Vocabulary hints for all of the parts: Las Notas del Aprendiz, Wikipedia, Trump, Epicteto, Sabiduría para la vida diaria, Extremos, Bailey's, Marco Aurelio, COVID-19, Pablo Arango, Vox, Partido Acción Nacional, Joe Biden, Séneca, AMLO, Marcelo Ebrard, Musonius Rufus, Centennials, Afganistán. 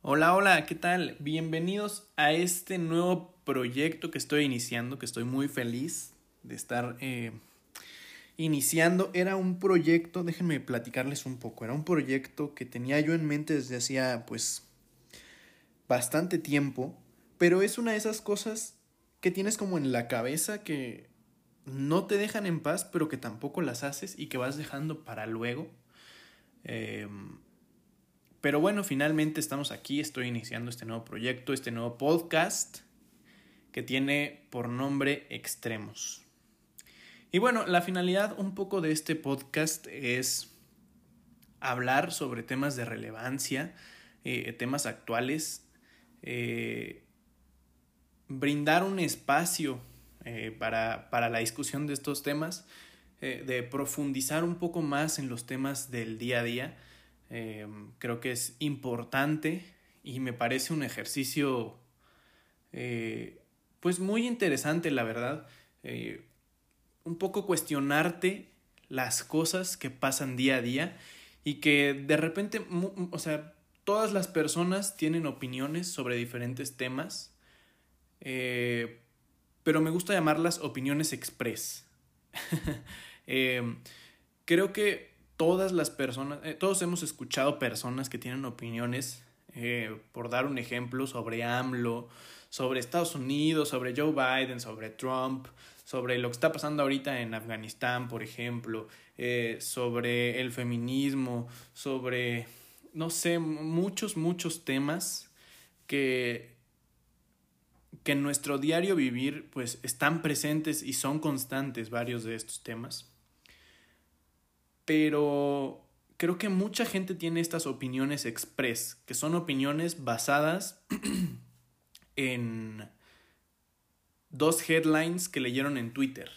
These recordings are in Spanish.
Hola, hola, ¿qué tal? Bienvenidos a este nuevo proyecto que estoy iniciando, que estoy muy feliz de estar iniciando. Era un proyecto, déjenme platicarles un poco, era un proyecto que tenía yo en mente desde hacía, bastante tiempo, pero es una de esas cosas que tienes como en la cabeza que no te dejan en paz, pero que tampoco las haces y que vas dejando para luego. Pero bueno, finalmente estamos aquí, estoy iniciando este nuevo proyecto, este nuevo podcast que tiene por nombre Extremos. Y bueno, la finalidad un poco de este podcast es hablar sobre temas de relevancia, temas actuales, brindar un espacio para la discusión de estos temas, de profundizar un poco más en los temas del día a día. Creo que es importante y me parece un ejercicio muy interesante, la verdad, un poco cuestionarte las cosas que pasan día a día y que de repente, todas las personas tienen opiniones sobre diferentes temas, pero me gusta llamarlas opiniones express. Creo que todas las personas, todos hemos escuchado personas que tienen opiniones, por dar un ejemplo, sobre AMLO, sobre Estados Unidos, sobre Joe Biden, sobre Trump, sobre lo que está pasando ahorita en Afganistán, por ejemplo, sobre el feminismo, sobre, muchos temas que en nuestro diario vivir están presentes y son constantes varios de estos temas. Pero creo que mucha gente tiene estas opiniones express, que son opiniones basadas en dos headlines que leyeron en Twitter.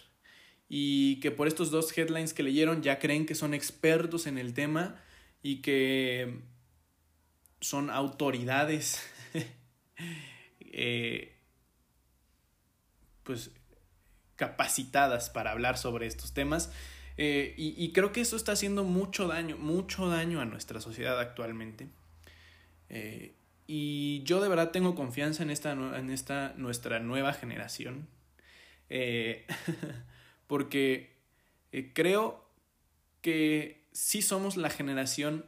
Y que por estos dos headlines que leyeron ya creen que son expertos en el tema y que son autoridades capacitadas para hablar sobre estos temas. Y creo que eso está haciendo mucho daño a nuestra sociedad actualmente. Y yo de verdad tengo confianza en esta nuestra nueva generación, porque creo que sí somos la generación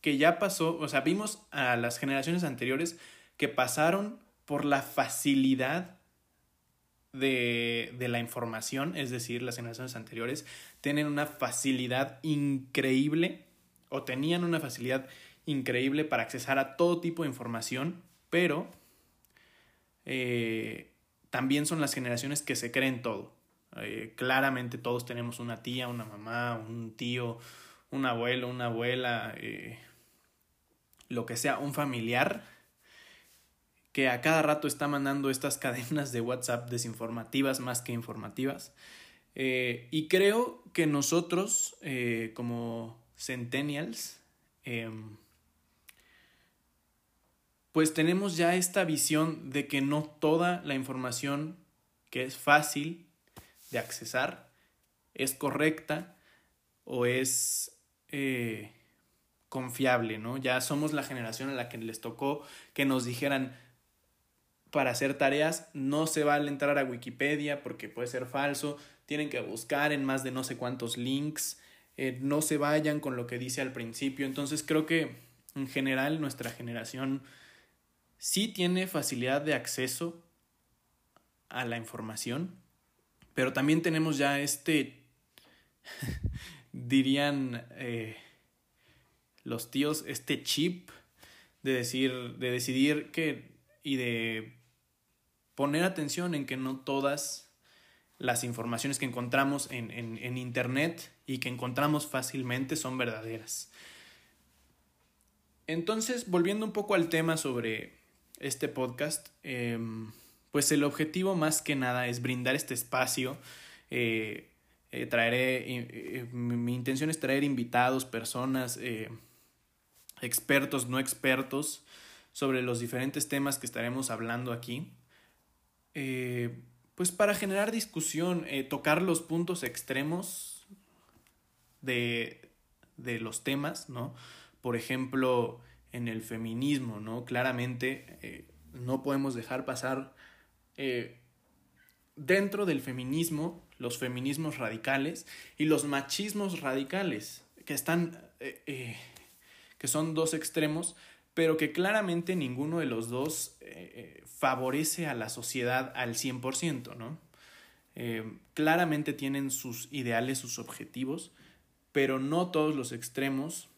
que ya pasó, vimos a las generaciones anteriores que pasaron por la facilidad de la información, es decir, las generaciones anteriores tienen una facilidad increíble o tenían una facilidad increíble para accesar a todo tipo de información, pero también son las generaciones que se creen todo. Claramente todos tenemos una tía, una mamá, un tío, un abuelo, una abuela, lo que sea, un familiar que a cada rato está mandando estas cadenas de WhatsApp desinformativas más que informativas. Y creo que nosotros, como Centennials, tenemos ya esta visión de que no toda la información que es fácil de accesar es correcta o es confiable, ¿no? Ya somos la generación a la que les tocó que nos dijeran: para hacer tareas no se vale entrar a Wikipedia porque puede ser falso, tienen que buscar en más de no sé cuántos links, no se vayan con lo que dice al principio. Entonces creo que en general nuestra generación sí tiene facilidad de acceso a la información, pero también tenemos ya dirían los tíos, este chip de decidir que y de poner atención en que no todas las informaciones que encontramos en internet y que encontramos fácilmente son verdaderas. Entonces, volviendo un poco al tema sobre este podcast, el objetivo más que nada es brindar este espacio. Mi intención es traer invitados, personas, expertos, no expertos, sobre los diferentes temas que estaremos hablando aquí, para generar discusión, tocar los puntos extremos de los temas, ¿no? Por ejemplo, en el feminismo, ¿no? Claramente no podemos dejar pasar dentro del feminismo los feminismos radicales y los machismos radicales, que están que son dos extremos, pero que claramente ninguno de los dos favorece a la sociedad al 100%, ¿no? Claramente tienen sus ideales, sus objetivos, pero no todos los extremos,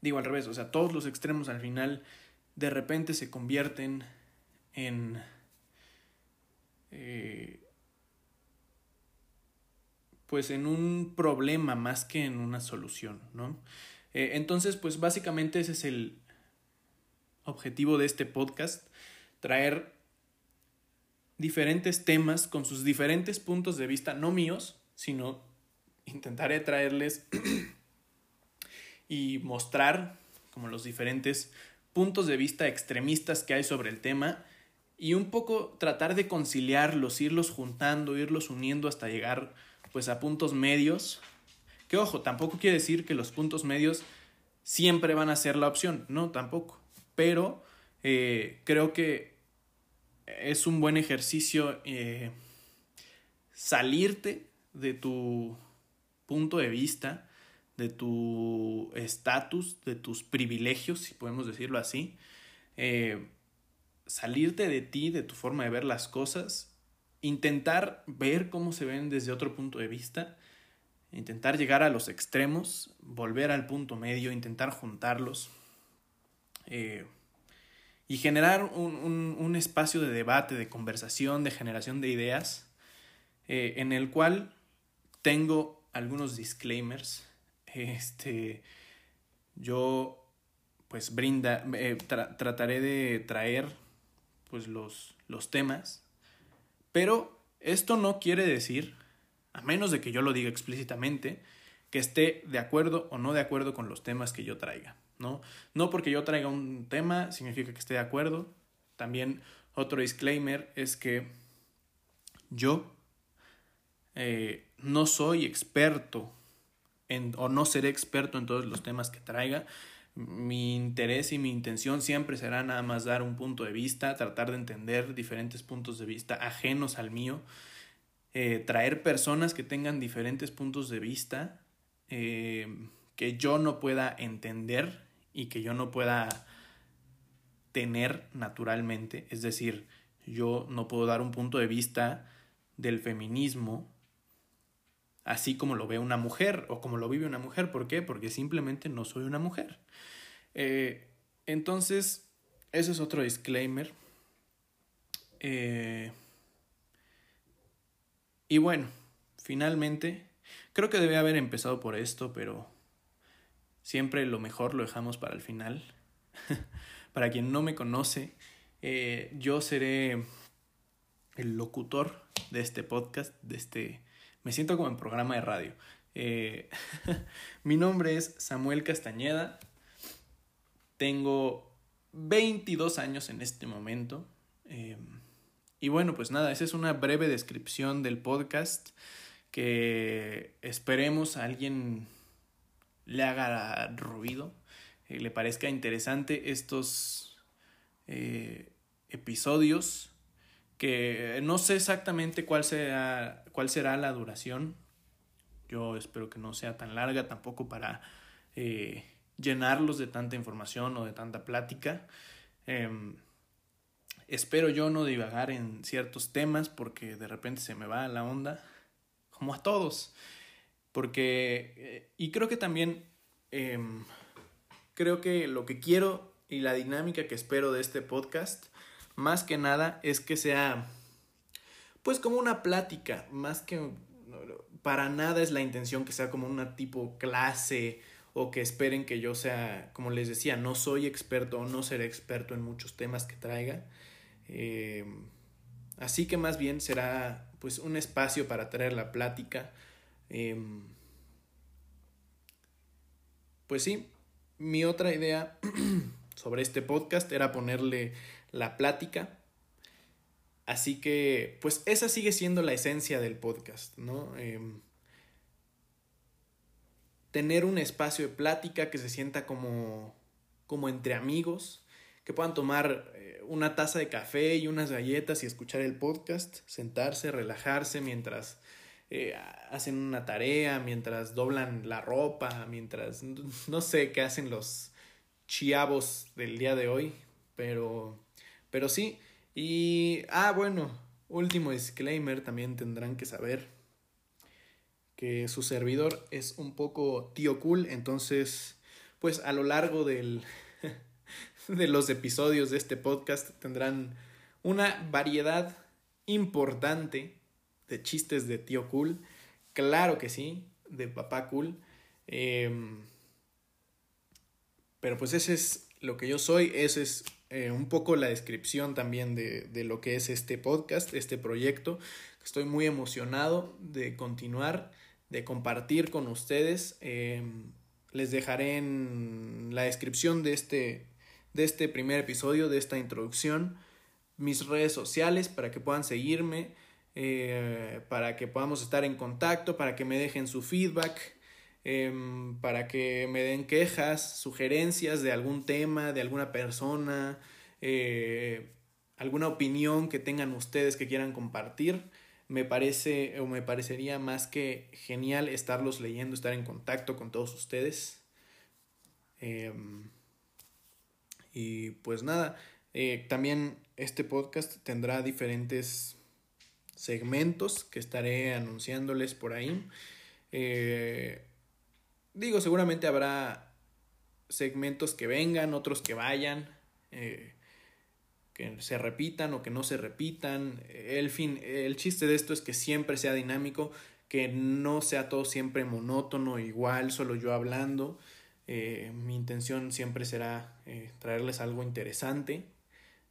digo al revés, o sea, todos los extremos al final de repente se convierten en pues en un problema más que en una solución, ¿no? Entonces, pues básicamente ese es el objetivo de este podcast, traer diferentes temas con sus diferentes puntos de vista, no míos, sino intentaré traerles y mostrar como los diferentes puntos de vista extremistas que hay sobre el tema y un poco tratar de conciliarlos, irlos juntando, irlos uniendo hasta llegar pues a puntos medios. Que ojo, tampoco quiere decir que los puntos medios siempre van a ser la opción, no, tampoco. Pero creo que es un buen ejercicio salirte de tu punto de vista, de tu estatus, de tus privilegios, si podemos decirlo así. Salirte de ti, de tu forma de ver las cosas, intentar ver cómo se ven desde otro punto de vista, intentar llegar a los extremos, volver al punto medio, intentar juntarlos y generar un espacio de debate, de conversación, de generación de ideas, en el cual tengo algunos disclaimers. Yo pues trataré de traer pues los temas, pero esto no quiere decir, a menos de que yo lo diga explícitamente, que esté de acuerdo o no de acuerdo con los temas que yo traiga, ¿no? No porque yo traiga un tema significa que esté de acuerdo. También otro disclaimer es que yo no soy experto o no seré experto en todos los temas que traiga. Mi interés y mi intención siempre será nada más dar un punto de vista, tratar de entender diferentes puntos de vista ajenos al mío, traer personas que tengan diferentes puntos de vista que yo no pueda entender y que yo no pueda tener naturalmente. Es decir, yo no puedo dar un punto de vista del feminismo así como lo ve una mujer o como lo vive una mujer. ¿Por qué? Porque simplemente no soy una mujer. Entonces, eso es otro disclaimer. Y bueno, finalmente, creo que debía haber empezado por esto, pero siempre lo mejor lo dejamos para el final. Para quien no me conoce, yo seré el locutor de este podcast, me siento como en programa de radio. Mi nombre es Samuel Castañeda, tengo 22 años en este momento. Y bueno, pues nada, esa es una breve descripción del podcast que esperemos a alguien le haga ruido, le parezca interesante estos episodios, que no sé exactamente cuál será la duración. Yo espero que no sea tan larga tampoco para llenarlos de tanta información o de tanta plática. Espero yo no divagar en ciertos temas porque de repente se me va la onda, como a todos. Y creo que también, creo que lo que quiero y la dinámica que espero de este podcast, más que nada, es que sea pues como una plática, más que, para nada es la intención que sea como una tipo clase o que esperen que yo sea, como les decía, no soy experto o no seré experto en muchos temas que traiga. Así que más bien será pues un espacio para traer la plática. Pues sí, mi otra idea sobre este podcast era ponerle la plática, así que pues esa sigue siendo la esencia del podcast, ¿no? Tener un espacio de plática que se sienta como como entre amigos, que puedan tomar una taza de café y unas galletas y escuchar el podcast, sentarse, relajarse mientras hacen una tarea, mientras doblan la ropa, mientras no sé qué hacen los chiavos del día de hoy, pero sí. Y bueno, último disclaimer, también tendrán que saber que su servidor es un poco tío cool, entonces pues a lo largo de los episodios de este podcast tendrán una variedad importante de chistes de tío cool, claro que sí, de papá cool, pero pues ese es lo que yo soy, ese es un poco la descripción también de lo que es este podcast, este proyecto. Estoy muy emocionado de continuar, de compartir con ustedes. Les dejaré en la descripción de este primer episodio, de esta introducción, mis redes sociales para que puedan seguirme, para que podamos estar en contacto, para que me dejen su feedback, para que me den quejas, sugerencias de algún tema, de alguna persona, alguna opinión que tengan ustedes que quieran compartir. Me parecería más que genial estarlos leyendo, estar en contacto con todos ustedes. Y pues nada, también este podcast tendrá diferentes segmentos que estaré anunciándoles por ahí. Digo, seguramente habrá segmentos que vengan, otros que vayan, que se repitan o que no se repitan. El chiste de esto es que siempre sea dinámico, que no sea todo siempre monótono, igual, solo yo hablando. Mi intención siempre será traerles algo interesante,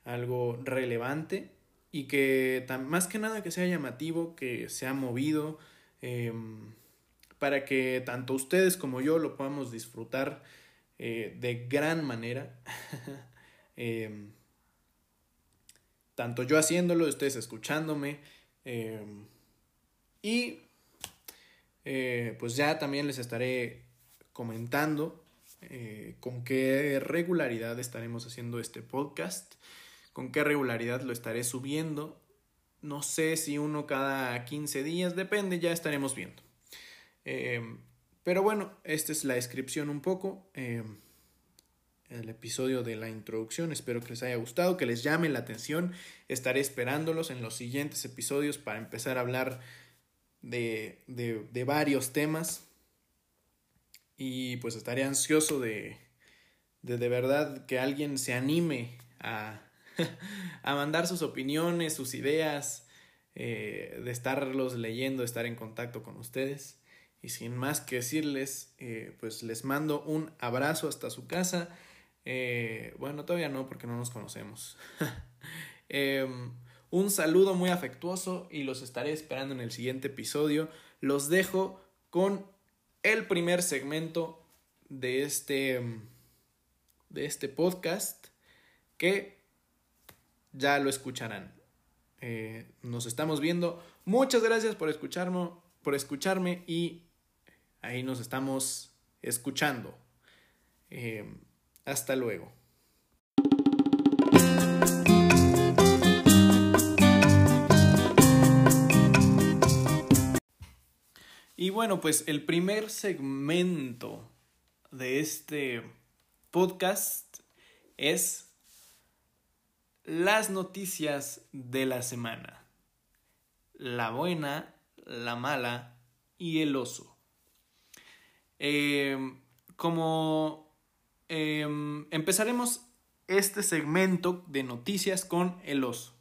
algo relevante y que más que nada que sea llamativo, que sea movido, para que tanto ustedes como yo lo podamos disfrutar de gran manera. Tanto yo haciéndolo, ustedes escuchándome. Pues ya también les estaré comentando con qué regularidad estaremos haciendo este podcast, con qué regularidad lo estaré subiendo. No sé si uno cada 15 días, depende, ya estaremos viendo. Pero bueno, esta es la descripción un poco, el episodio de la introducción. Espero que les haya gustado, que les llame la atención. Estaré esperándolos en los siguientes episodios para empezar a hablar de varios temas. Y pues estaré ansioso de verdad que alguien se anime a mandar sus opiniones, sus ideas, de estarlos leyendo, de estar en contacto con ustedes. Y sin más que decirles, pues les mando un abrazo hasta su casa. Bueno, todavía no, porque no nos conocemos. Un saludo muy afectuoso y los estaré esperando en el siguiente episodio. Los dejo con el primer segmento de este podcast, que ya lo escucharán. Nos estamos viendo. Muchas gracias por escucharme y ahí nos estamos escuchando. Hasta luego. Y bueno, pues el primer segmento de este podcast es las noticias de la semana. La buena, la mala y el oso. Empezaremos este segmento de noticias con el oso.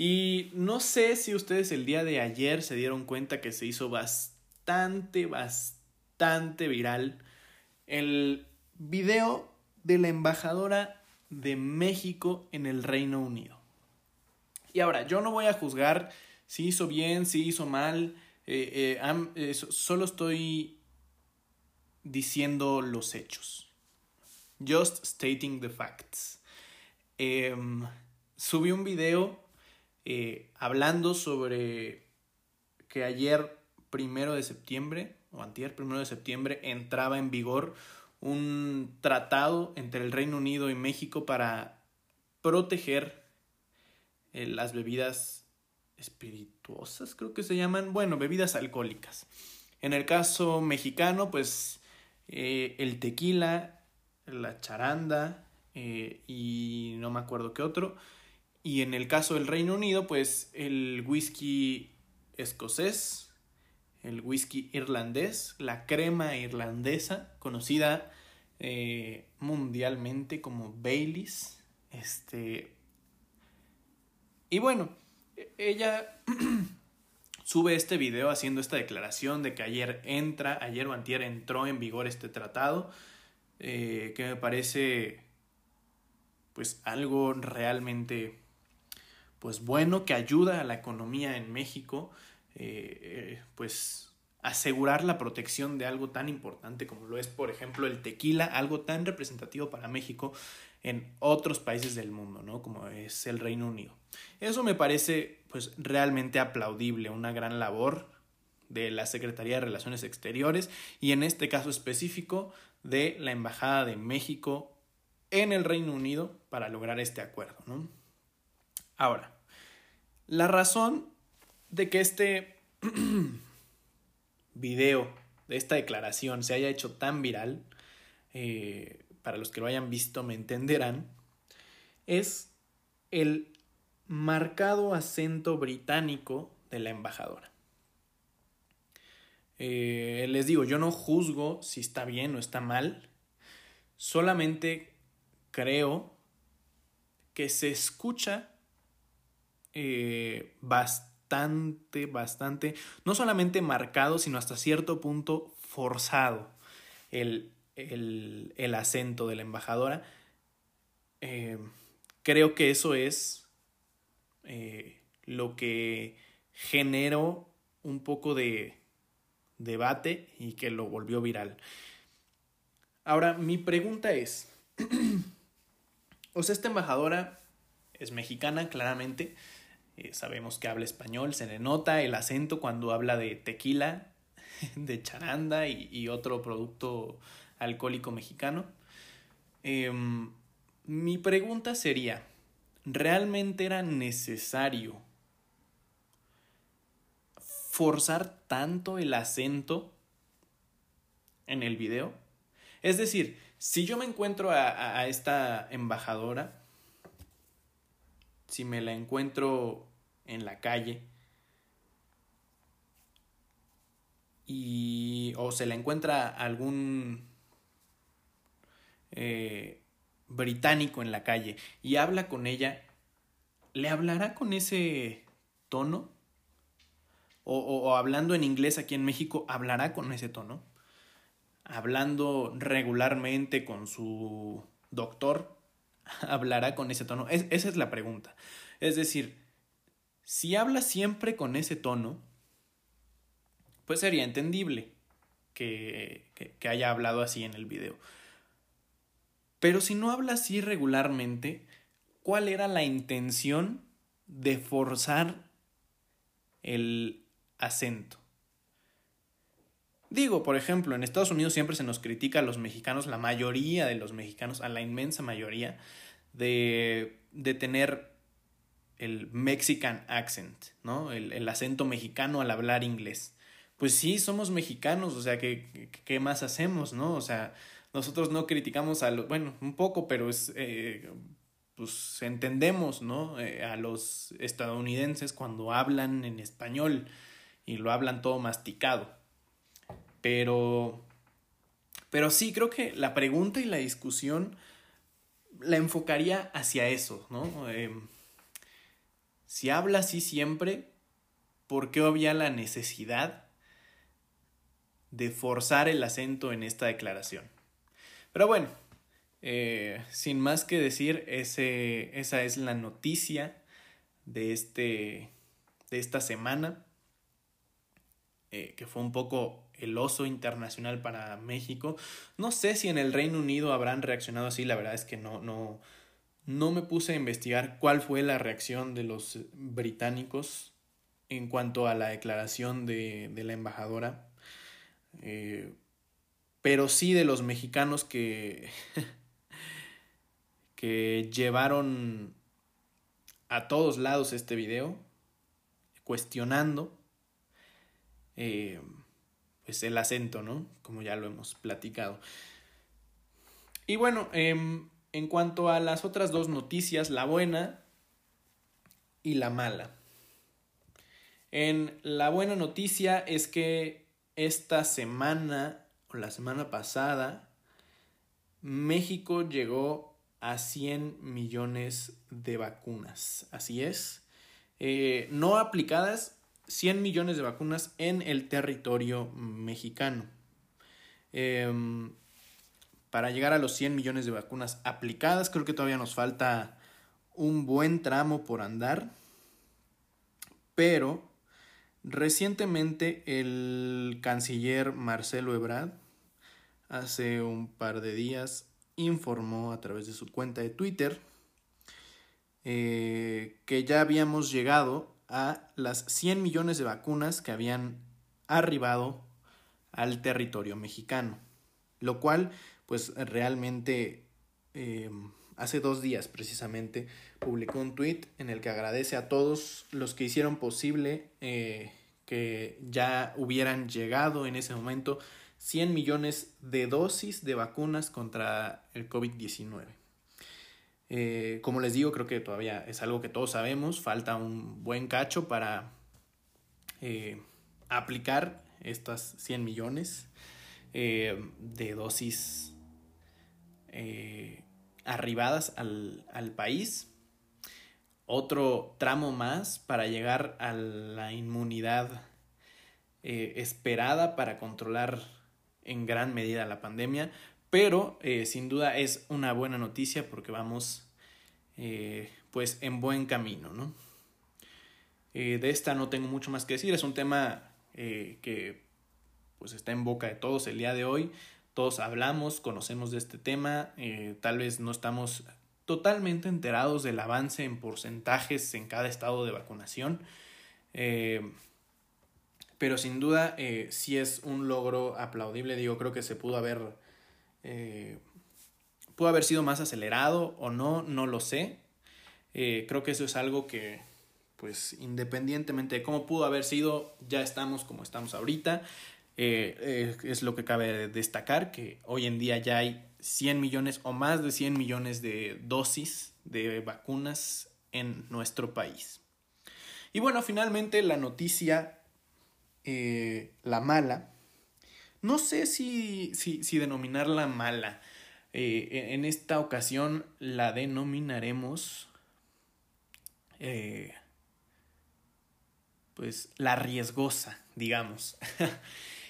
Y no sé si ustedes el día de ayer se dieron cuenta que se hizo bastante viral el video de la embajadora de México en el Reino Unido. Y ahora, yo no voy a juzgar si hizo bien, si hizo mal, solo estoy diciendo los hechos. Just stating the facts. Subí un video hablando sobre que ayer, 1 de septiembre, o antier, 1 de septiembre, entraba en vigor un tratado entre el Reino Unido y México para proteger las bebidas espirituosas, creo que se llaman, bueno, bebidas alcohólicas. En el caso mexicano, pues el tequila, la charanda y no me acuerdo qué otro. Y en el caso del Reino Unido, pues el whisky escocés, el whisky irlandés, la crema irlandesa, conocida mundialmente como Bailey's. Y bueno, ella sube este video haciendo esta declaración de que ayer o antier entró en vigor este tratado, que me parece pues algo realmente pues bueno, que ayuda a la economía en México, pues asegurar la protección de algo tan importante como lo es, por ejemplo, el tequila, algo tan representativo para México en otros países del mundo, ¿no? Como es el Reino Unido. Eso me parece pues realmente aplaudible, una gran labor de la Secretaría de Relaciones Exteriores y en este caso específico de la Embajada de México en el Reino Unido para lograr este acuerdo, ¿no? Ahora, la razón de que este video, de esta declaración, se haya hecho tan viral, para los que lo hayan visto me entenderán, es el marcado acento británico de la embajadora. Les digo, yo no juzgo si está bien o está mal, solamente creo que se escucha bastante, no solamente marcado, sino hasta cierto punto forzado el acento de la embajadora. Creo que eso es lo que generó un poco de debate y que lo volvió viral. Ahora, mi pregunta es, o sea, esta embajadora es mexicana, claramente. Sabemos que habla español, se le nota el acento cuando habla de tequila, de charanda y otro producto alcohólico mexicano. Mi pregunta sería, ¿realmente era necesario forzar tanto el acento en el video? Es decir, si yo me encuentro a esta embajadora, si me la encuentro en la calle o se la encuentra algún británico en la calle y habla con ella, ¿le hablará con ese tono? O hablando en inglés aquí en México, ¿hablará con ese tono? Hablando regularmente con su doctor, ¿hablará con ese tono? Esa es la pregunta. Es decir, si habla siempre con ese tono, pues sería entendible que haya hablado así en el video. Pero si no habla así regularmente, ¿cuál era la intención de forzar el acento? Digo, por ejemplo, en Estados Unidos siempre se nos critica a los mexicanos, la mayoría de los mexicanos, a la inmensa mayoría, de tener el Mexican accent, ¿no? El acento mexicano al hablar inglés. Pues sí, somos mexicanos, o sea, ¿qué más hacemos, no? O sea, nosotros no criticamos a los... Bueno, un poco, pero es... pues entendemos, ¿no? A los estadounidenses cuando hablan en español y lo hablan todo masticado. Pero sí, creo que la pregunta y la discusión la enfocaría hacia eso, ¿no? Si habla así siempre, ¿por qué había la necesidad de forzar el acento en esta declaración? Pero bueno, sin más que decir, esa es la noticia de esta semana, que fue un poco... el oso internacional para México. No sé si en el Reino Unido habrán reaccionado así. La verdad es que no me puse a investigar cuál fue la reacción de los británicos en cuanto a la declaración de la embajadora. pero sí de los mexicanos que llevaron a todos lados este video, cuestionando pues el acento, ¿no? Como ya lo hemos platicado. Y bueno, en cuanto a las otras dos noticias, la buena y la mala. En la buena noticia es que esta semana o la semana pasada México llegó a 100 millones de vacunas. Así es. No aplicadas, 100 millones de vacunas en el territorio mexicano. Para llegar a los 100 millones de vacunas aplicadas, creo que todavía nos falta un buen tramo por andar. Pero recientemente el canciller Marcelo Ebrard, hace un par de días, informó a través de su cuenta de Twitter que ya habíamos llegado a las 100 millones de vacunas que habían arribado al territorio mexicano. Lo cual, pues realmente, hace 2 días precisamente, publicó un tweet en el que agradece a todos los que hicieron posible que ya hubieran llegado en ese momento 100 millones de dosis de vacunas contra el COVID-19. Como les digo, creo que todavía es algo que todos sabemos, falta un buen cacho para aplicar estas 100 millones de dosis arribadas al país. Otro tramo más para llegar a la inmunidad esperada para controlar en gran medida la pandemia, pero sin duda es una buena noticia porque vamos pues en buen camino, ¿no? De esta no tengo mucho más que decir, es un tema que pues está en boca de todos el día de hoy. Todos hablamos, conocemos de este tema, tal vez no estamos totalmente enterados del avance en porcentajes en cada estado de vacunación, pero sin duda sí es un logro aplaudible. Digo, creo que se pudo haber sido más acelerado o no lo sé. Creo que eso es algo que, pues independientemente de cómo pudo haber sido, ya estamos como estamos ahorita. Es lo que cabe destacar, que hoy en día ya hay 100 millones o más de 100 millones de dosis de vacunas en nuestro país. Y bueno, finalmente la noticia, la mala, no sé si denominarla mala, en esta ocasión la denominaremos pues la riesgosa, digamos.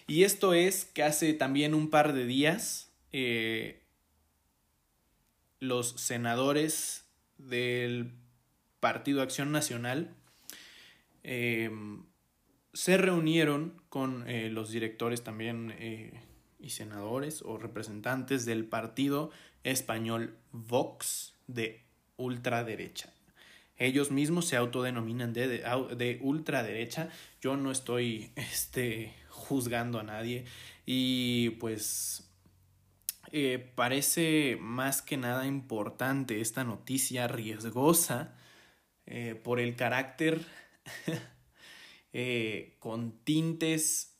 Y esto es que hace también un par de días los senadores del Partido Acción Nacional se reunieron con los directores también y senadores o representantes del partido español Vox de ultraderecha. Ellos mismos se autodenominan de ultraderecha. Yo no estoy juzgando a nadie. Y pues parece más que nada importante esta noticia riesgosa por el carácter con tintes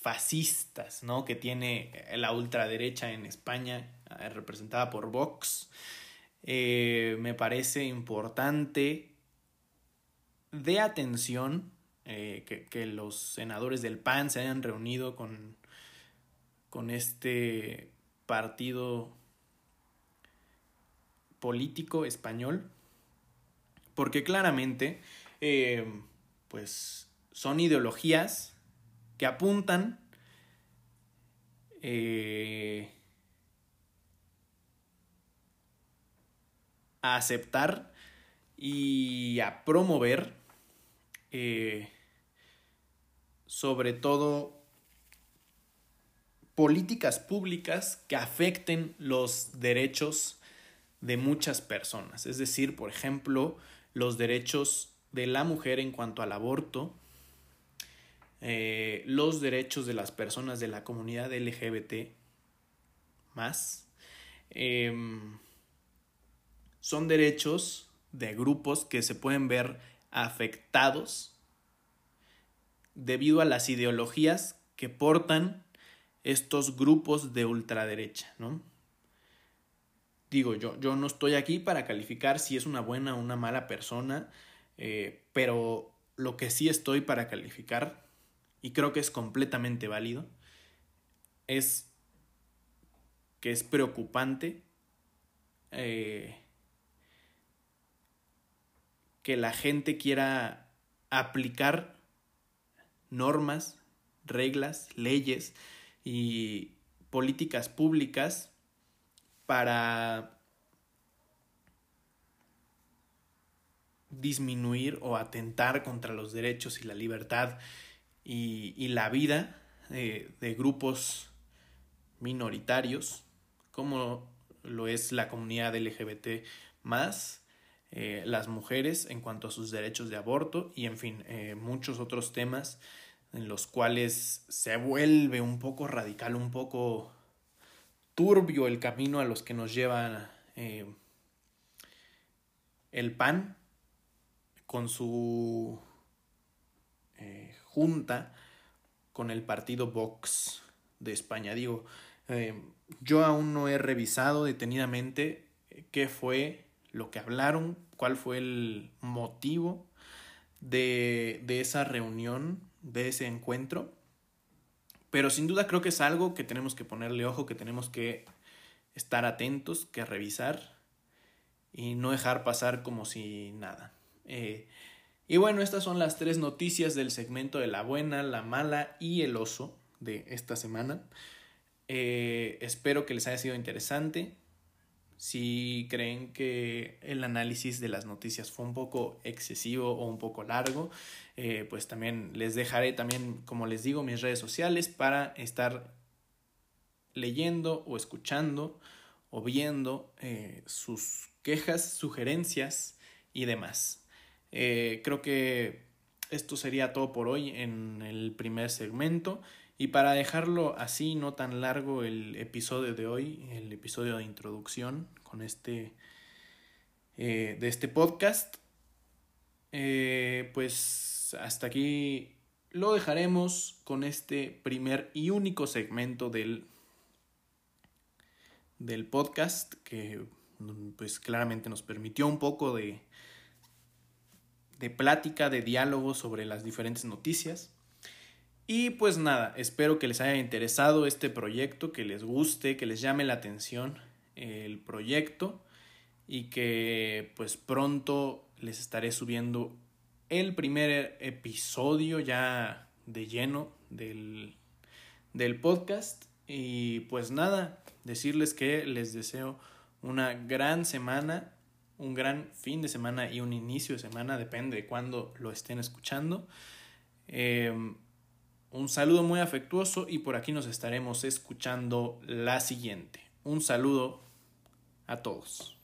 fascistas, ¿no?, que tiene la ultraderecha en España, representada por Vox. Me parece importante de atención que los senadores del PAN se hayan reunido con este partido político español, porque claramente pues son ideologías que apuntan a aceptar y a promover sobre todo políticas públicas que afecten los derechos de muchas personas. Es decir, por ejemplo, los derechos de la mujer en cuanto al aborto, los derechos de las personas de la comunidad LGBT más, son derechos de grupos que se pueden ver afectados debido a las ideologías que portan estos grupos de ultraderecha, ¿no? Digo, yo no estoy aquí para calificar si es una buena o una mala persona, pero lo que sí estoy para calificar, y creo que es completamente válido, es que es preocupante que la gente quiera aplicar normas, reglas, leyes y políticas públicas para disminuir o atentar contra los derechos y la libertad y la vida de grupos minoritarios, como lo es la comunidad LGBT+, las mujeres en cuanto a sus derechos de aborto y, en fin, muchos otros temas en los cuales se vuelve un poco radical, un poco turbio el camino a los que nos lleva el PAN con su junta con el partido Vox de España. Digo, yo aún no he revisado detenidamente qué fue lo que hablaron, cuál fue el motivo de esa reunión, de ese encuentro, pero sin duda creo que es algo que tenemos que ponerle ojo, que tenemos que estar atentos, que revisar y no dejar pasar como si nada. Y bueno, estas son las 3 noticias del segmento de la buena, la mala y el oso de esta semana. Espero que les haya sido interesante. Si creen que el análisis de las noticias fue un poco excesivo o un poco largo, pues también les dejaré también, como les digo, mis redes sociales para estar leyendo o escuchando o viendo sus quejas, sugerencias y demás. Creo que esto sería todo por hoy en el primer segmento. Y para dejarlo así, no tan largo el episodio de hoy, el episodio de introducción con de este podcast, pues hasta aquí lo dejaremos con este primer y único segmento del podcast, que pues claramente nos permitió un poco de plática, de diálogo sobre las diferentes noticias. Y pues nada, espero que les haya interesado este proyecto, que les guste, que les llame la atención el proyecto y que pues pronto les estaré subiendo el primer episodio ya de lleno del podcast. Y pues nada, decirles que les deseo una gran semana, un gran fin de semana y un inicio de semana, depende de cuándo lo estén escuchando. Un saludo muy afectuoso y por aquí nos estaremos escuchando la siguiente. Un saludo a todos.